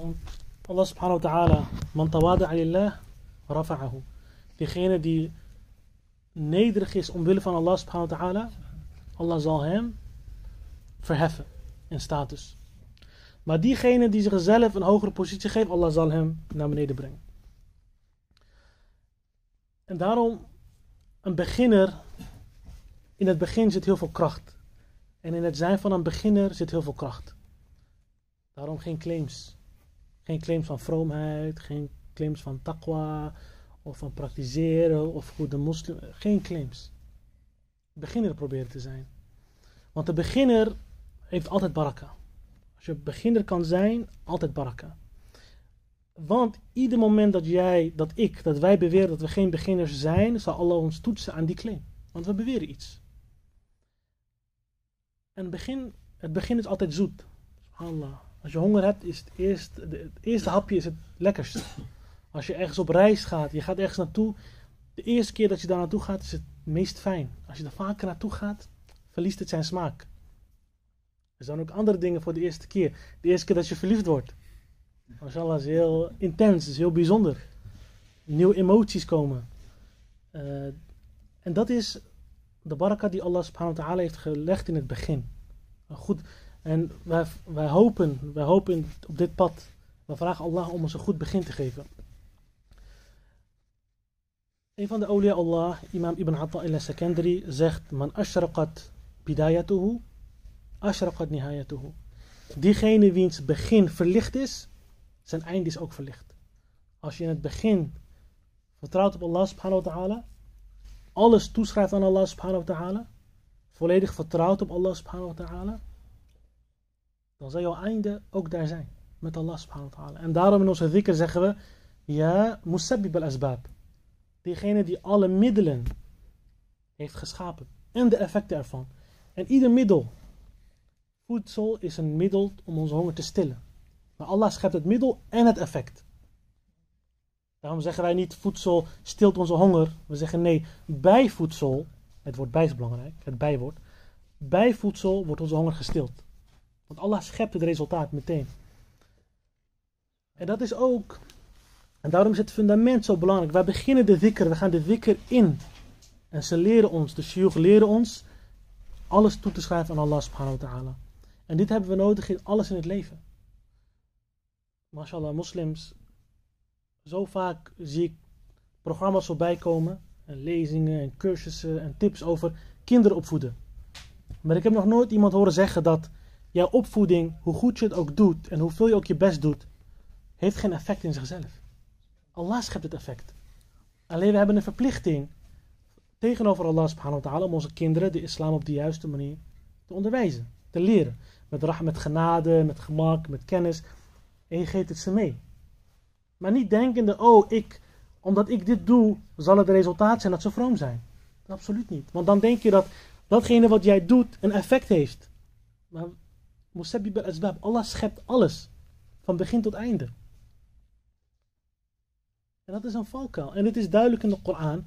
Want Allah subhanahu wa ta'ala, man tawada'a lillah, rafa'ahu. Degene die nederig is omwille van Allah subhanahu wa ta'ala, Allah zal hem verheffen in status. Maar diegene die zichzelf een hogere positie geeft, Allah zal hem naar beneden brengen. En daarom, een beginner, in het begin zit heel veel kracht. En in het zijn van een beginner zit heel veel kracht. Daarom geen claims. Geen claims van vroomheid, geen claims van taqwa, of van praktiseren, of goede moslim. Geen claims. Beginner proberen te zijn. Want de beginner heeft altijd baraka. Als je beginner kan zijn, altijd baraka. Want ieder moment dat jij, dat wij beweren dat we geen beginners zijn, zal Allah ons toetsen aan die claim. Want we beweren iets. En het begin is altijd zoet. Subhanallah. Als je honger hebt, is het eerste hapje is het lekkerst. Als je ergens op reis gaat, je gaat ergens naartoe. De eerste keer dat je daar naartoe gaat, is het meest fijn. Als je er vaker naartoe gaat, verliest het zijn smaak. Er zijn ook andere dingen voor de eerste keer. De eerste keer dat je verliefd wordt. Mashallah, is heel intens, is heel bijzonder. Nieuwe emoties komen. En dat is de baraka die Allah subhanahu wa ta'ala heeft gelegd in het begin. Goed. En wij hopen op dit pad. We vragen Allah om ons een goed begin te geven. Een van de awliya Allah, imam Ibn Ata'illah al-Sakandari, zegt: Man ashraqat bidayatuhu, ashraqat nihayatuhu. Diegene wiens begin verlicht is, zijn einde is ook verlicht. Als je in het begin vertrouwt op Allah subhanahu wa ta'ala, alles toeschrijft aan Allah subhanahu wa ta'ala, volledig vertrouwt op Allah subhanahu wa ta'ala, dan zal jouw einde ook daar zijn, met Allah subhanahu wa ta'ala. En daarom in onze dhikr zeggen we, ja, musabbib al-asbab. Degene die alle middelen heeft geschapen en de effecten ervan. En ieder middel, voedsel is een middel om onze honger te stillen. Maar Allah schept het middel en het effect. Daarom zeggen wij niet voedsel stilt onze honger. We zeggen nee, bijvoedsel, het woord bij is belangrijk, het bijwoord. Bijvoedsel wordt onze honger gestild. Want Allah schept het resultaat meteen. En dat is ook, en daarom is het fundament zo belangrijk. Wij beginnen de dhikr, we gaan de dhikr in. En ze leren ons, de shiuch leren ons, alles toe te schrijven aan Allah subhanahu wa ta'ala. En dit hebben we nodig in alles in het leven. Mashallah, moslims, zo vaak zie ik programma's voorbij komen, en lezingen en cursussen en tips over kinderen opvoeden. Maar ik heb nog nooit iemand horen zeggen dat jouw opvoeding, hoe goed je het ook doet en hoeveel je ook je best doet, heeft geen effect in zichzelf. Allah schept het effect. Alleen we hebben een verplichting tegenover Allah subhanahu wa ta'ala om onze kinderen de islam op de juiste manier te onderwijzen, te leren. Met rahma, met genade, met gemak, met kennis. En je geeft het ze mee. Maar niet denkende, omdat ik dit doe, zal het resultaat zijn dat ze vroom zijn. Absoluut niet. Want dan denk je dat datgene wat jij doet een effect heeft. Maar musabbi bil asbab, Allah schept alles. Van begin tot einde. En dat is een valkuil. En dit is duidelijk in de Koran.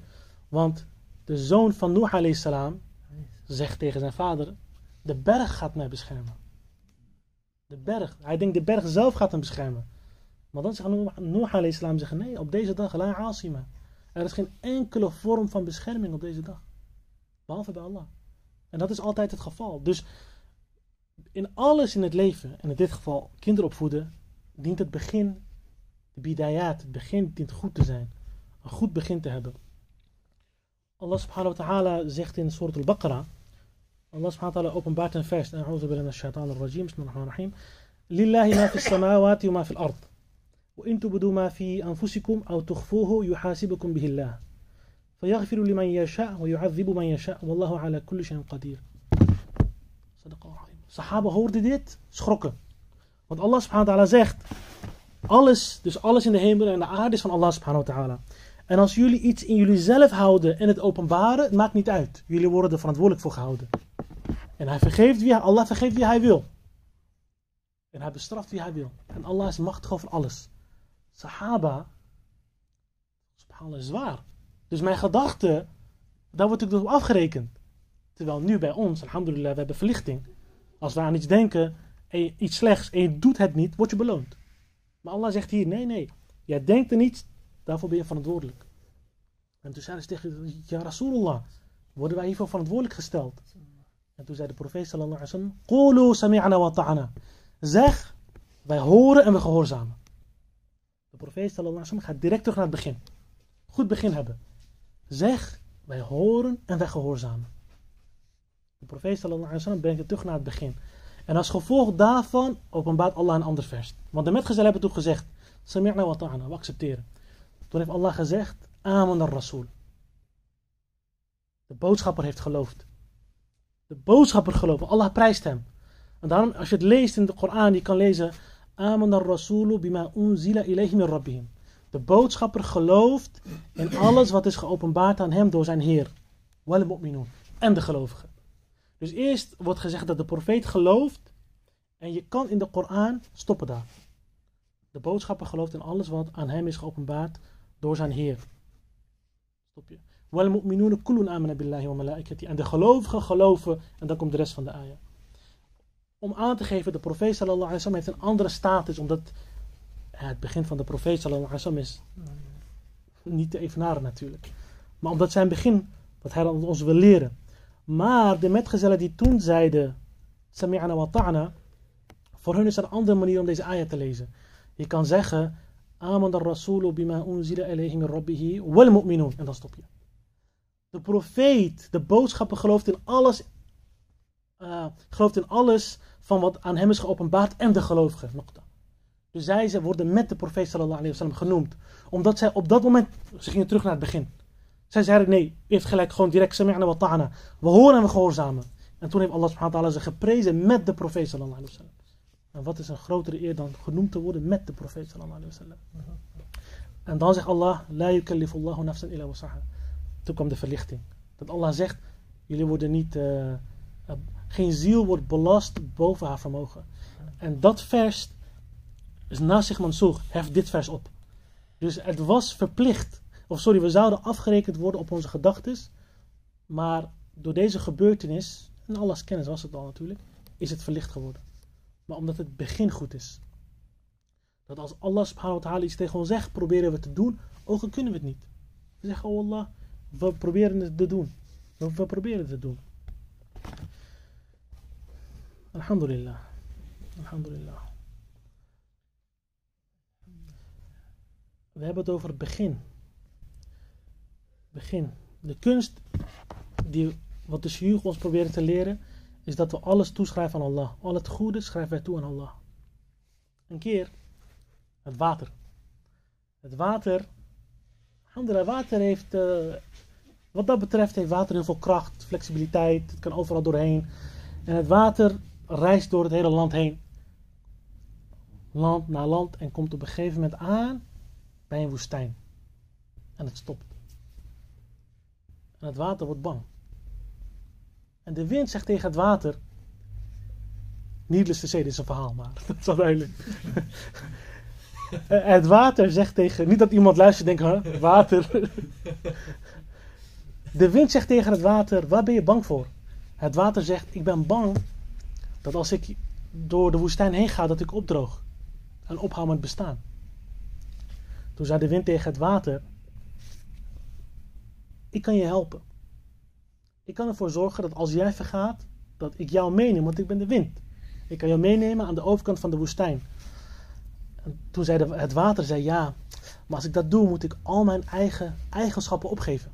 Want de zoon van Nuh alayhi salam zegt tegen zijn vader: de berg gaat mij beschermen. De berg. Hij denkt de berg zelf gaat hem beschermen. Maar dan zegt Nuh alayhi salam, nee, op deze dag la asima. Er is geen enkele vorm van bescherming op deze dag. Behalve bij Allah. En dat is altijd het geval. Dus in alles in het leven, en in dit geval kinderen opvoeden, dient het begin, de bidayat, het begin dient goed te zijn. Een goed begin te hebben. Allah subhanahu wa ta'ala zegt in Surah Al-Baqarah, Allah subhanahu wa ta'ala openbaart een vers, a'udhu billahi minash shaitanir rajeem, bismillahir rahmanir rahim, lillahi ma fis samawati wa ma fil ard, wa in tubdu ma fi anfusikum aw tukhfuhu yuhasibukum bihillah, fayaghfiru liman yasha' wa yu'adhibu man yasha' wallahu ala kulli shay'in qadir. Sadaqallah. Sahaba hoorden dit, schrokken. Want Allah subhanahu wa ta'ala zegt, alles in de hemel en de aarde is van Allah subhanahu wa ta'ala. En als jullie iets in jullie zelf houden en het openbaren, het maakt niet uit. Jullie worden er verantwoordelijk voor gehouden. En Allah vergeeft wie hij wil. En hij bestraft wie hij wil. En Allah is machtig over alles. Sahaba, subhanallah, is zwaar. Dus mijn gedachte, daar wordt ik door afgerekend. Terwijl nu bij ons, alhamdulillah, we hebben verlichting. Als we aan iets denken, iets slechts, en je doet het niet, word je beloond. Maar Allah zegt hier, nee, nee. Jij denkt er niet, daarvoor ben je verantwoordelijk. En toen zeiden ze tegen, ja Rasulullah, worden wij hiervoor verantwoordelijk gesteld? En toen zei de profeet sallallahu alaihi wasallam, qulu sami'na wa ta'ana. Zeg, wij horen en we gehoorzamen. De profeet sallallahu alaihi wasallam gaat direct terug naar het begin. Goed begin hebben. Zeg, wij horen en wij gehoorzamen. De profeet sallallahu alaihi wasallam brengt het terug naar het begin. En als gevolg daarvan openbaart Allah een ander vers. Want de metgezellen hebben toen gezegd, sami'na wa ta'ana, we accepteren. Toen heeft Allah gezegd, amen ar-rasool. De boodschapper heeft geloofd. De boodschapper gelooft. Allah prijst hem. En daarom, als je het leest in de Koran, je kan lezen, amen ar-rasoolu bima unzila ilayhi min rabbihim. De boodschapper gelooft in alles wat is geopenbaard aan hem door zijn Heer. Wal mu'minun. En de gelovigen. Dus eerst wordt gezegd dat de profeet gelooft. En je kan in de Koran stoppen daar. De boodschapper gelooft in alles wat aan hem is geopenbaard door zijn Heer. Stop je. Wal mu'minun kullun amana billahi wa malaikati. En de gelovigen geloven. En dan komt de rest van de ayah. Om aan te geven, de profeet sallallahu alaihi wasallam heeft een andere status. Omdat het begin van de profeet sallallahu alaihi wasallam is niet te evenaren natuurlijk. Maar omdat zijn begin, wat hij ons wil leren. Maar de metgezellen die toen zeiden, sami'ana wa ta'ana, voor hun is er een andere manier om deze ayah te lezen. Je kan zeggen, aman ar-rasulu bima unzila ilayhi min rabbihi wal mu'minun. En dan stop je. De profeet, de boodschapper gelooft in alles van wat aan hem is geopenbaard en de gelovigen. Dus zij worden met de profeet sallallahu alaihi wasallam genoemd. Omdat zij op dat moment, ze gingen terug naar het begin. Zij zeiden nee, heeft gelijk gewoon direct sami'na wa ta'ana. We horen en we gehoorzamen. En toen heeft Allah subhanahu wa ta'ala ze geprezen met de profeet sallallahu alaihi wasallam. En wat is een grotere eer dan genoemd te worden met de profeet sallallahu alaihi wasallam. En dan zegt Allah, la yukallifullahu nafsan illa wus'aha. Toen kwam de verlichting. Dat Allah zegt, jullie worden niet, geen ziel wordt belast boven haar vermogen. En dat vers is na zich mansoeg, heft dit vers op. Dus het was verplicht, of sorry, we zouden afgerekend worden op onze gedachtes. Maar door deze gebeurtenis, en Allahs kennis was het al natuurlijk, is het verlicht geworden. Maar omdat het begin goed is. Dat als Allah subhanahu wa ta'ala iets tegen ons zegt, proberen we te doen, ook al kunnen we het niet. We zeggen, oh Allah, we proberen het te doen. We proberen het te doen. Alhamdulillah. Alhamdulillah. We hebben het over het begin. Begin. De kunst die wat de shiuch ons proberen te leren, is dat we alles toeschrijven aan Allah. Al het goede schrijven wij toe aan Allah. Een keer, het water. Het water, alhamdulillah, water heeft, wat dat betreft heeft water heel veel kracht, flexibiliteit, het kan overal doorheen. En het water reist door het hele land heen. Land na land en komt op een gegeven moment aan bij een woestijn. En het stopt. En het water wordt bang. En de wind zegt tegen het water, needless to say, dit is een verhaal maar, dat is al duidelijk. Het water zegt tegen, niet dat iemand luistert en denkt, huh, water. De wind zegt tegen het water, waar ben je bang voor? Het water zegt, ik ben bang dat als ik door de woestijn heen ga, dat ik opdroog. En ophoud met bestaan. Toen zei de wind tegen het water, ik kan je helpen. Ik kan ervoor zorgen dat als jij vergaat, dat ik jou meeneem, want ik ben de wind. Ik kan jou meenemen aan de overkant van de woestijn. En toen zei het water, zei ja, maar als ik dat doe, moet ik al mijn eigen eigenschappen opgeven.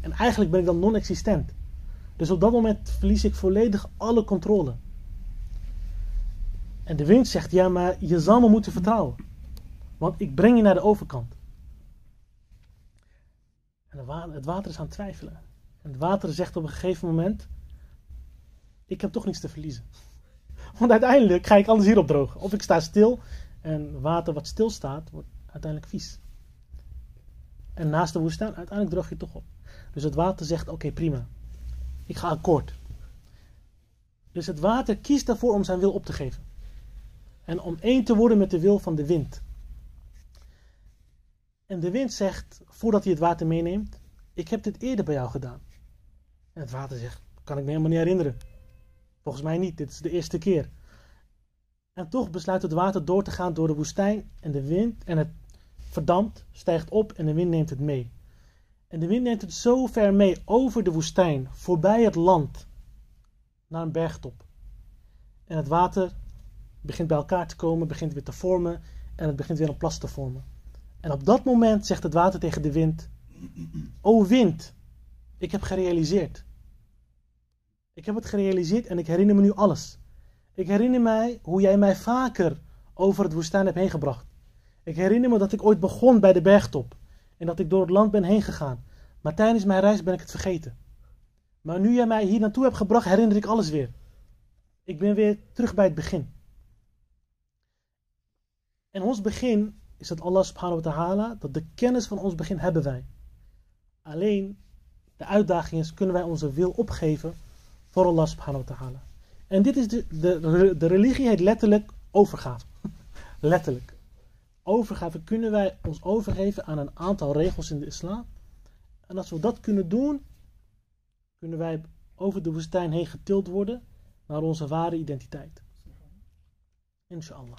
En eigenlijk ben ik dan non-existent. Dus op dat moment verlies ik volledig alle controle. En de wind zegt, ja, maar je zal me moeten vertrouwen. Want ik breng je naar de overkant. En het water is aan het twijfelen. En het water zegt op een gegeven moment, ik heb toch niks te verliezen. Want uiteindelijk ga ik anders hierop drogen. Of ik sta stil. En water wat stilstaat, wordt uiteindelijk vies. En naast de woestijn, uiteindelijk droog je toch op. Dus het water zegt, oké, prima. Ik ga akkoord. Dus het water kiest ervoor om zijn wil op te geven. En om één te worden met de wil van de wind. En de wind zegt, voordat hij het water meeneemt, ik heb dit eerder bij jou gedaan. En het water zegt, kan ik me helemaal niet herinneren. Volgens mij niet, dit is de eerste keer. En toch besluit het water door te gaan door de woestijn en de wind. En het verdampt, stijgt op en de wind neemt het mee. En de wind neemt het zo ver mee over de woestijn, voorbij het land, naar een bergtop. En het water begint bij elkaar te komen, begint weer te vormen en het begint weer een plas te vormen. En op dat moment zegt het water tegen de wind: O wind, ik heb gerealiseerd. Ik heb het gerealiseerd en ik herinner me nu alles. Ik herinner mij hoe jij mij vaker over het woestijn hebt heen gebracht. Ik herinner me dat ik ooit begon bij de bergtop. En dat ik door het land ben heen gegaan. Maar tijdens mijn reis ben ik het vergeten. Maar nu jij mij hier naartoe hebt gebracht, herinner ik alles weer. Ik ben weer terug bij het begin. En ons begin is dat Allah Subhanahu wa Ta'ala, dat de kennis van ons begin hebben wij. Alleen de uitdaging is, kunnen wij onze wil opgeven voor Allah Subhanahu wa Ta'ala. En dit is de religie heet letterlijk overgave. Letterlijk. Overgave, kunnen wij ons overgeven aan een aantal regels in de islam. En als we dat kunnen doen, kunnen wij over de woestijn heen getild worden naar onze ware identiteit. Inshallah.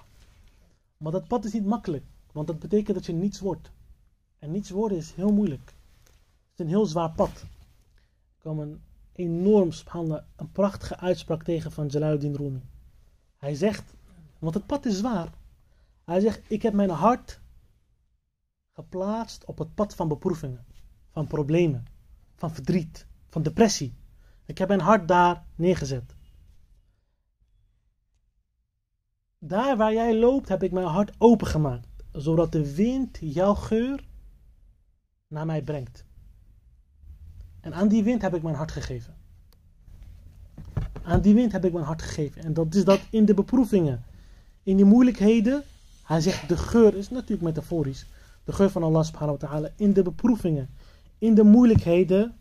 Maar dat pad is niet makkelijk, want dat betekent dat je niets wordt. En niets worden is heel moeilijk. Het is een heel zwaar pad. Er kwam een enorm, subhanallah, een prachtige uitspraak tegen van Jalaluddin Rumi. Hij zegt, want het pad is zwaar. Hij zegt, ik heb mijn hart geplaatst op het pad van beproevingen, van problemen, van verdriet, van depressie. Ik heb mijn hart daar neergezet. Daar waar jij loopt heb ik mijn hart opengemaakt, zodat de wind jouw geur naar mij brengt. En aan die wind heb ik mijn hart gegeven. Aan die wind heb ik mijn hart gegeven. En dat is dat in de beproevingen, in die moeilijkheden. Hij zegt, de geur is natuurlijk metaforisch. De geur van Allah subhanahu wa ta'ala. In de beproevingen, in de moeilijkheden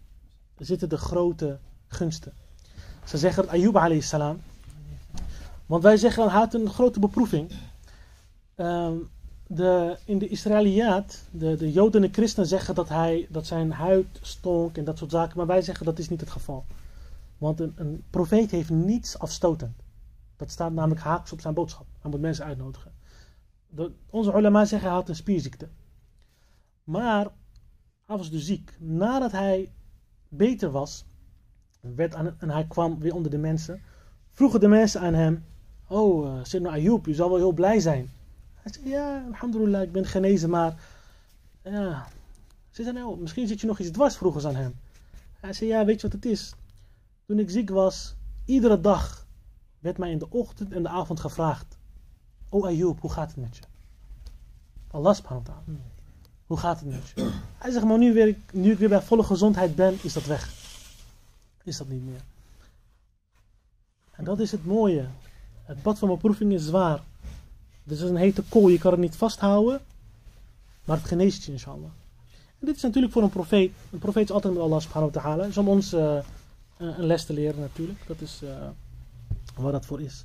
zitten de grote gunsten. Ze zeggen het Ayyub alayhi salam. Want wij zeggen, hij had een grote beproeving. In de Israëliaat, de Joden en de Christen zeggen dat zijn huid stonk en dat soort zaken. Maar wij zeggen, dat is niet het geval. Want een profeet heeft niets afstotend. Dat staat namelijk haaks op zijn boodschap. Hij moet mensen uitnodigen. Onze ulama zeggen, hij had een spierziekte. Maar hij was dus ziek. Nadat hij beter was, en hij kwam weer onder de mensen, vroegen de mensen aan hem: Oh, Sidna Ayyub, je zal wel heel blij zijn. Hij zei: Ja, alhamdulillah, ik ben genezen, maar ja. Ze zeiden: Oh, misschien zit je nog iets dwars, vroegen ze aan hem. Hij zei: Ja, weet je wat het is? Toen ik ziek was, iedere dag werd mij in de ochtend en de avond gevraagd: Oh Ayyub, hoe gaat het met je? Allah subhanahu wa ta'ala. Hoe gaat het met je? Hij zegt, maar nu ik weer bij volle gezondheid ben, is dat weg. Is dat niet meer. En dat is het mooie. Het pad van beproeving is zwaar. Dus het is een hete kool, je kan het niet vasthouden. Maar het geneest je, inshallah. En dit is natuurlijk voor een profeet. Een profeet is altijd met Allah subhanahu wa ta'ala. Dus om ons een les te leren natuurlijk. Dat is waar dat voor is.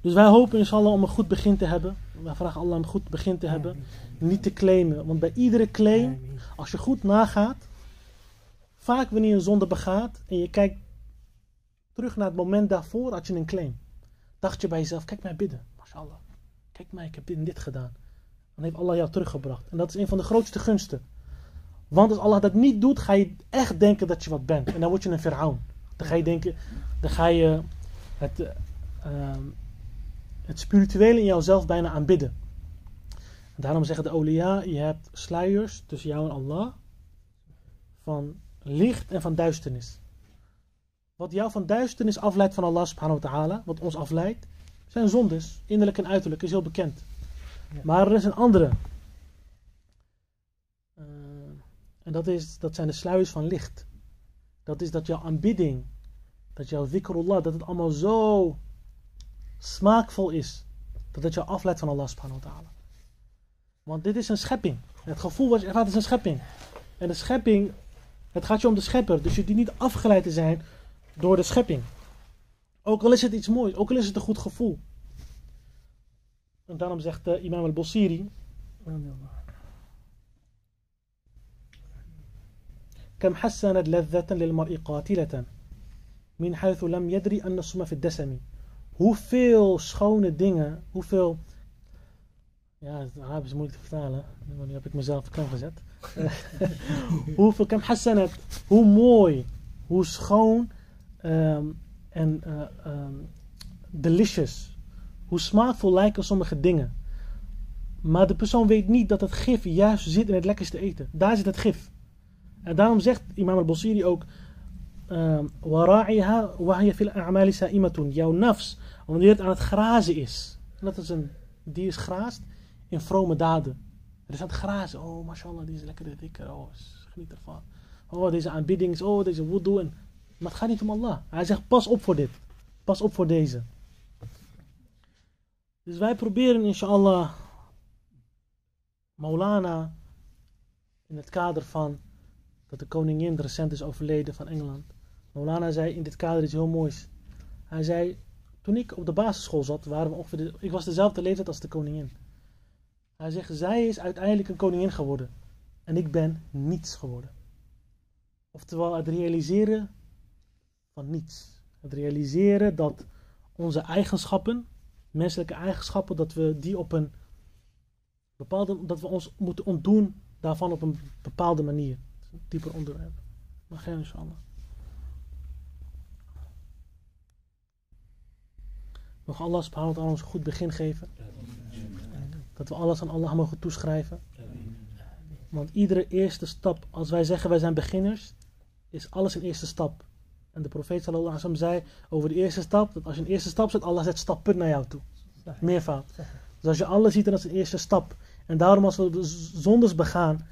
Dus wij hopen inshallah om een goed begin te hebben. Wij vragen Allah om een goed begin te hebben. Niet te claimen. Want bij iedere claim, als je goed nagaat. Vaak wanneer je een zonde begaat. En je kijkt terug naar het moment daarvoor, had je een claim. Dacht je bij jezelf, kijk mij bidden. MashaAllah. Kijk mij, ik heb dit en dit gedaan. Dan heeft Allah jou teruggebracht. En dat is een van de grootste gunsten. Want als Allah dat niet doet, ga je echt denken dat je wat bent. En dan word je een Firaun. Dan ga je denken, dan ga je het spirituele in jouzelf bijna aanbidden. En daarom zeggen de awliya, je hebt sluiers tussen jou en Allah van licht en van duisternis. Wat jou van duisternis afleidt van Allah subhanahu wa ta'ala, wat ons afleidt, zijn zondes, innerlijk en uiterlijk, is heel bekend. Ja. Maar er is een andere. En dat zijn de sluiers van licht. Dat is dat jouw aanbidding, dat jouw dhikrullah, dat het allemaal zo smaakvol is, dat het jou afleidt van Allah subhanahu wa ta'ala. Want dit is een schepping. Het gevoel wat je ervaart is een schepping. En de schepping, het gaat je om de schepper. Dus je dient niet afgeleid te zijn door de schepping. Ook al is het iets moois, ook al is het een goed gevoel. En daarom zegt Imam al-Bosiri: Kam hassanat ladhatan lil mar'i qatilatan min haythu lam yadri anna summa fi ad-dasami. Hoeveel schone dingen, hoeveel... Ja, het Arabisch is moeilijk te vertalen. Nu heb ik mezelf klem gezet. Hoeveel kam hassanat, hoe mooi, hoe schoon en delicious, hoe smaakvol lijken sommige dingen. Maar de persoon weet niet dat het gif juist zit in het lekkerste eten. Daar zit het gif. En daarom zegt Imam al-Bosiri ook: wara'iha wahya fil a'mali sa'imatun. Jouw nafs, wanneer het aan het grazen is. En dat is een dier is graast in vrome daden. Het is aan het grazen. Oh, mashallah, die is lekker dikker. Oh, geniet ervan. Oh, deze aanbiddings. Oh, deze wudu. En... Maar het gaat niet om Allah. Hij zegt: pas op voor dit. Pas op voor deze. Dus wij proberen, inshallah, Maulana, in het kader van dat de koningin recent is overleden van Engeland. Maulana zei in dit kader iets heel moois. Hij zei, toen ik op de basisschool zat, waren we ongeveer ik was dezelfde leeftijd als de koningin. Hij zegt, zij is uiteindelijk een koningin geworden. En ik ben niets geworden. Oftewel, het realiseren van niets. Het realiseren dat onze eigenschappen, menselijke eigenschappen, dat we die op een bepaalde, dat we ons moeten ontdoen daarvan op een bepaalde manier. Een dieper onderwerp. Maar geen inshallah. Mogen Allah subhanahu wa ta'ala ons een goed begin geven. Dat we alles aan Allah mogen toeschrijven. Want iedere eerste stap, als wij zeggen wij zijn beginners, is alles een eerste stap. En de profeet sallallahu alaihi wasallam zei over de eerste stap, dat als je een eerste stap zet, Allah zet stappen naar jou toe. Meervoud. Dus als je alles ziet, dan is het een eerste stap. En daarom als we zondes begaan,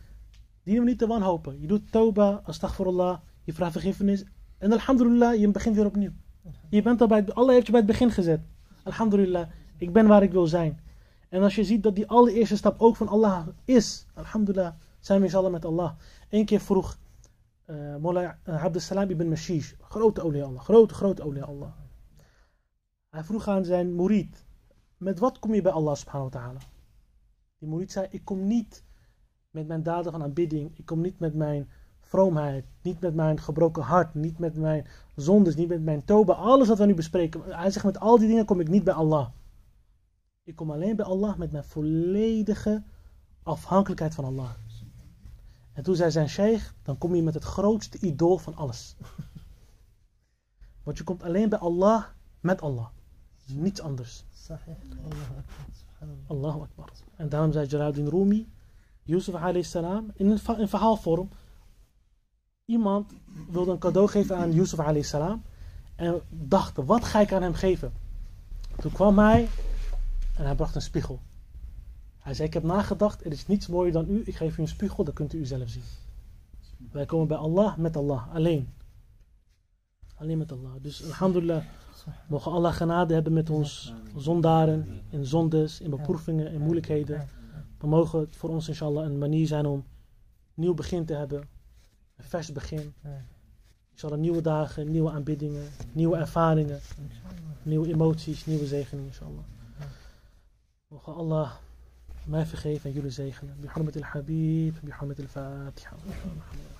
dienen we niet te wanhopen. Je doet tauba, astaghfirullah, je vraagt vergiffenis. En alhamdulillah, je begint weer opnieuw. Je bent al bij het, Allah heeft je bij het begin gezet. Alhamdulillah, ik ben waar ik wil zijn. En als je ziet dat die allereerste stap ook van Allah is, alhamdulillah, zijn we inshallah met Allah. Eén keer vroeg Abdus Salam ibn Mashish, grote awliya Allah, grote awliya Allah. Hij vroeg aan zijn murid, met wat kom je bij Allah subhanahu wa ta'ala? Die murid zei, ik kom niet met mijn daden van aanbidding, ik kom niet met mijn vroomheid, niet met mijn gebroken hart, niet met mijn zondes, niet met mijn toba, alles wat we nu bespreken. Hij zegt, met al die dingen kom ik niet bij Allah. Ik kom alleen bij Allah met mijn volledige afhankelijkheid van Allah. En toen zei zijn sheikh, dan kom je met het grootste idool van alles. Want je komt alleen bij Allah, met Allah. Niets anders. Allahu Akbar. En daarom zei Jalaluddin Rumi, Yusuf alayhi salam, in een verhaalvorm. Iemand wilde een cadeau geven aan Yusuf alayhi salam. En dacht, wat ga ik aan hem geven? Toen kwam hij en hij bracht een spiegel. Hij zei, ik heb nagedacht, er is niets mooier dan u. Ik geef u een spiegel, dan kunt u uzelf zien. Wij komen bij Allah, met Allah. Alleen. Alleen met Allah. Dus alhamdulillah, mogen Allah genade hebben met ons zondaren, in zondes, in beproevingen, in moeilijkheden. We mogen het voor ons inshallah een manier zijn om een nieuw begin te hebben. Een vers begin. Inshallah nieuwe dagen, nieuwe aanbiddingen, nieuwe ervaringen, nieuwe emoties, nieuwe zegeningen inshallah. Mogen Allah mij vergeven en jullie zegenen. Bi hurmatil Habib, bi hurmatil Fatiha.